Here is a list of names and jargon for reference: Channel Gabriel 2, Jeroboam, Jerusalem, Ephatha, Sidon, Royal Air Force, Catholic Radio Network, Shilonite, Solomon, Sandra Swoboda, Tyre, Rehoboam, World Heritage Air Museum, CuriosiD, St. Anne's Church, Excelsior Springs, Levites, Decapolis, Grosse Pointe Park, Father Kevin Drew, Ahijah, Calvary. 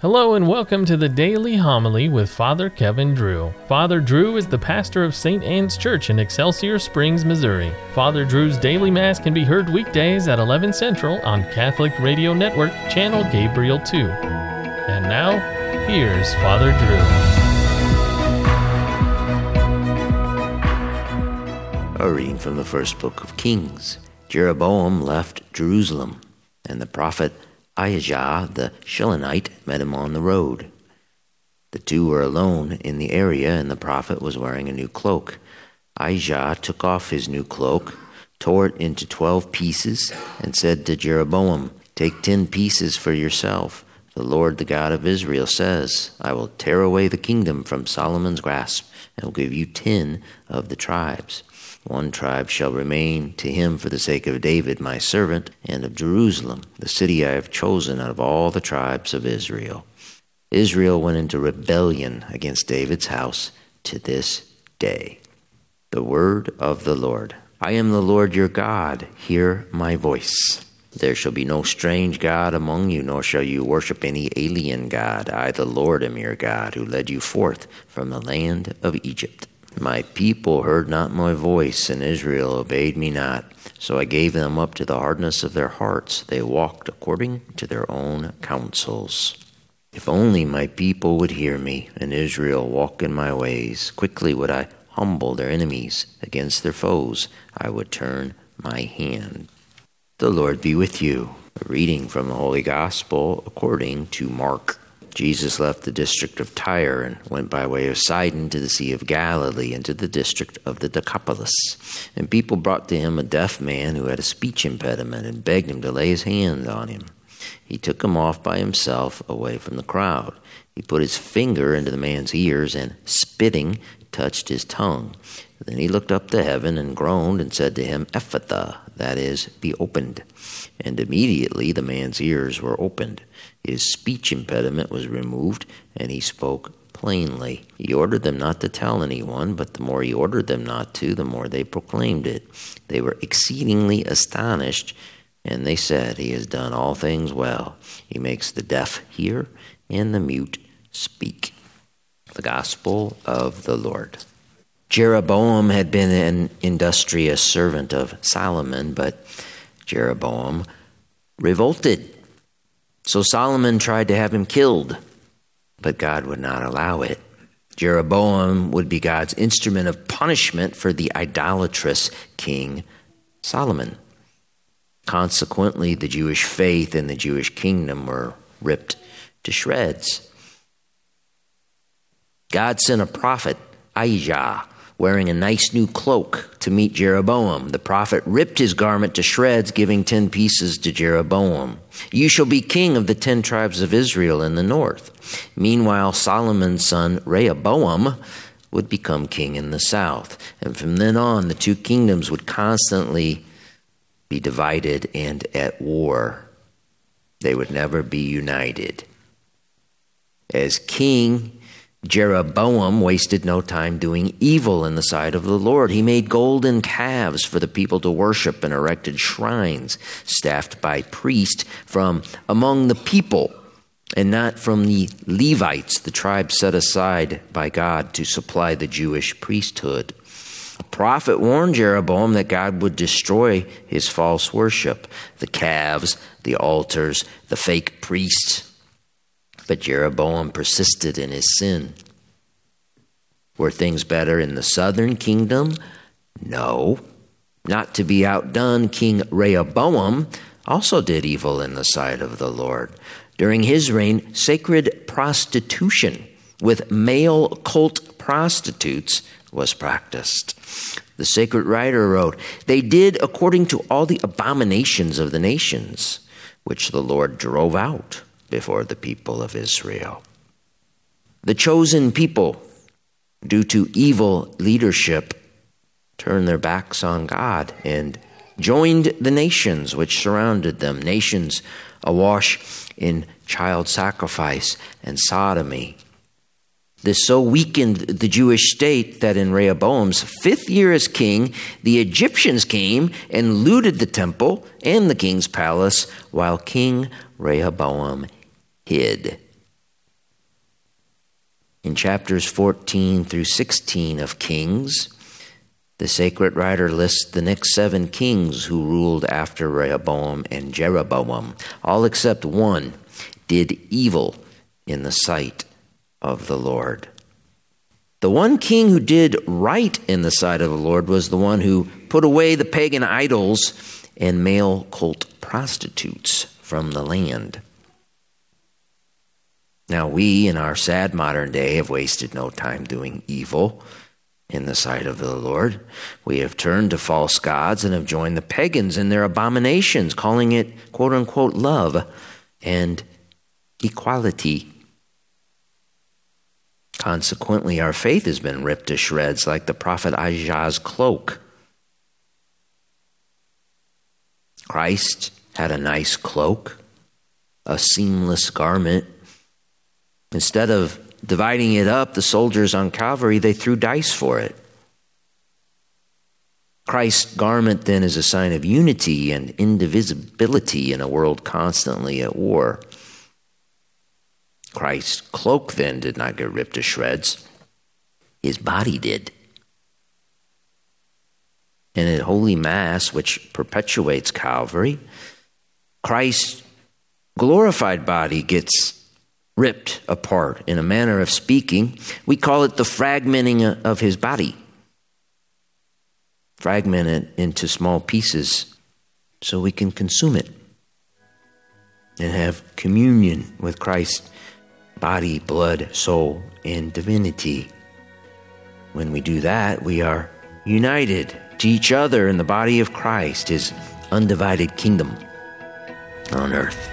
Hello and welcome to the Daily Homily with Father Kevin Drew. Father Drew is the pastor of St. Anne's Church in Excelsior Springs, Missouri. Father Drew's daily mass can be heard weekdays at 11 Central on Catholic Radio Network, Channel Gabriel 2. And now, here's Father Drew. A reading from the first book of Kings. Jeroboam left Jerusalem, and the prophet Ahijah the Shilonite met him on the road. The two were alone in the area, and the prophet was wearing a new cloak. Ahijah took off his new cloak, tore it into 12 pieces, and said to Jeroboam, "Take 10 pieces for yourself. The Lord, the God of Israel, says, I will tear away the kingdom from Solomon's grasp, and will give you 10 of the tribes. One tribe shall remain to him for the sake of David, my servant, and of Jerusalem, the city I have chosen out of all the tribes of Israel." Israel went into rebellion against David's house to this day. The word of the Lord. I am the Lord your God. Hear my voice. There shall be no strange god among you, nor shall you worship any alien god. I, the Lord, am your God, who led you forth from the land of Egypt. My people heard not my voice, and Israel obeyed me not. So I gave them up to the hardness of their hearts. They walked according to their own counsels. If only my people would hear me, and Israel walk in my ways. Quickly would I humble their enemies. Against their foes I would turn my hand. The Lord be with you. A reading from the Holy Gospel according to Mark. Jesus left the district of Tyre and went by way of Sidon to the Sea of Galilee and to the district of the Decapolis. And people brought to him a deaf man who had a speech impediment and begged him to lay his hand on him. He took him off by himself away from the crowd. He put his finger into the man's ears and, spitting, touched his tongue. Then he looked up to heaven and groaned and said to him, "Ephatha," that is, "be opened." And immediately the man's ears were opened. His speech impediment was removed, and he spoke plainly. He ordered them not to tell anyone, but the more he ordered them not to, the more they proclaimed it. They were exceedingly astonished, and they said, "He has done all things well. He makes the deaf hear and the mute speak." The Gospel of the Lord. Jeroboam had been an industrious servant of Solomon, but Jeroboam revolted. So Solomon tried to have him killed, but God would not allow it. Jeroboam would be God's instrument of punishment for the idolatrous King Solomon. Consequently, the Jewish faith and the Jewish kingdom were ripped to shreds. God sent a prophet, Ahijah, wearing a nice new cloak to meet Jeroboam. The prophet ripped his garment to shreds, giving 10 pieces to Jeroboam. "You shall be king of the 10 tribes of Israel in the north." Meanwhile, Solomon's son Rehoboam would become king in the south. And from then on, the two kingdoms would constantly be divided and at war. They would never be united. As king, Jeroboam wasted no time doing evil in the sight of the Lord. He made golden calves for the people to worship and erected shrines staffed by priests from among the people and not from the Levites, the tribe set aside by God to supply the Jewish priesthood. A prophet warned Jeroboam that God would destroy his false worship, the calves, the altars, the fake priests. But Jeroboam persisted in his sin. Were things better in the southern kingdom? No. Not to be outdone, King Rehoboam also did evil in the sight of the Lord. During his reign, sacred prostitution with male cult prostitutes was practiced. The sacred writer wrote, "They did according to all the abominations of the nations, which the Lord drove out before the people of Israel." The chosen people, due to evil leadership, turned their backs on God and joined the nations which surrounded them, nations awash in child sacrifice and sodomy. This so weakened the Jewish state that in Rehoboam's 5th year as king, the Egyptians came and looted the temple and the king's palace, while King Rehoboam hid. In chapters 14 through 16 of Kings, the sacred writer lists the next 7 kings who ruled after Rehoboam and Jeroboam. All except one did evil in the sight of the Lord. The one king who did right in the sight of the Lord was the one who put away the pagan idols and male cult prostitutes from the land. Now we, in our sad modern day, have wasted no time doing evil in the sight of the Lord. We have turned to false gods and have joined the pagans in their abominations, calling it, quote-unquote, love and equality. Consequently, our faith has been ripped to shreds like the prophet Ahijah's cloak. Christ had a nice cloak, a seamless garment. Instead of dividing it up, the soldiers on Calvary, they threw dice for it. Christ's garment then is a sign of unity and indivisibility in a world constantly at war. Christ's cloak then did not get ripped to shreds. His body did. And at Holy Mass, which perpetuates Calvary, Christ's glorified body gets ripped apart. In a manner of speaking, we call it the fragmenting of his body. Fragment it into small pieces so we can consume it and have communion with Christ's body, blood, soul, and divinity. When we do that, we are united to each other in the body of Christ, his undivided kingdom on earth.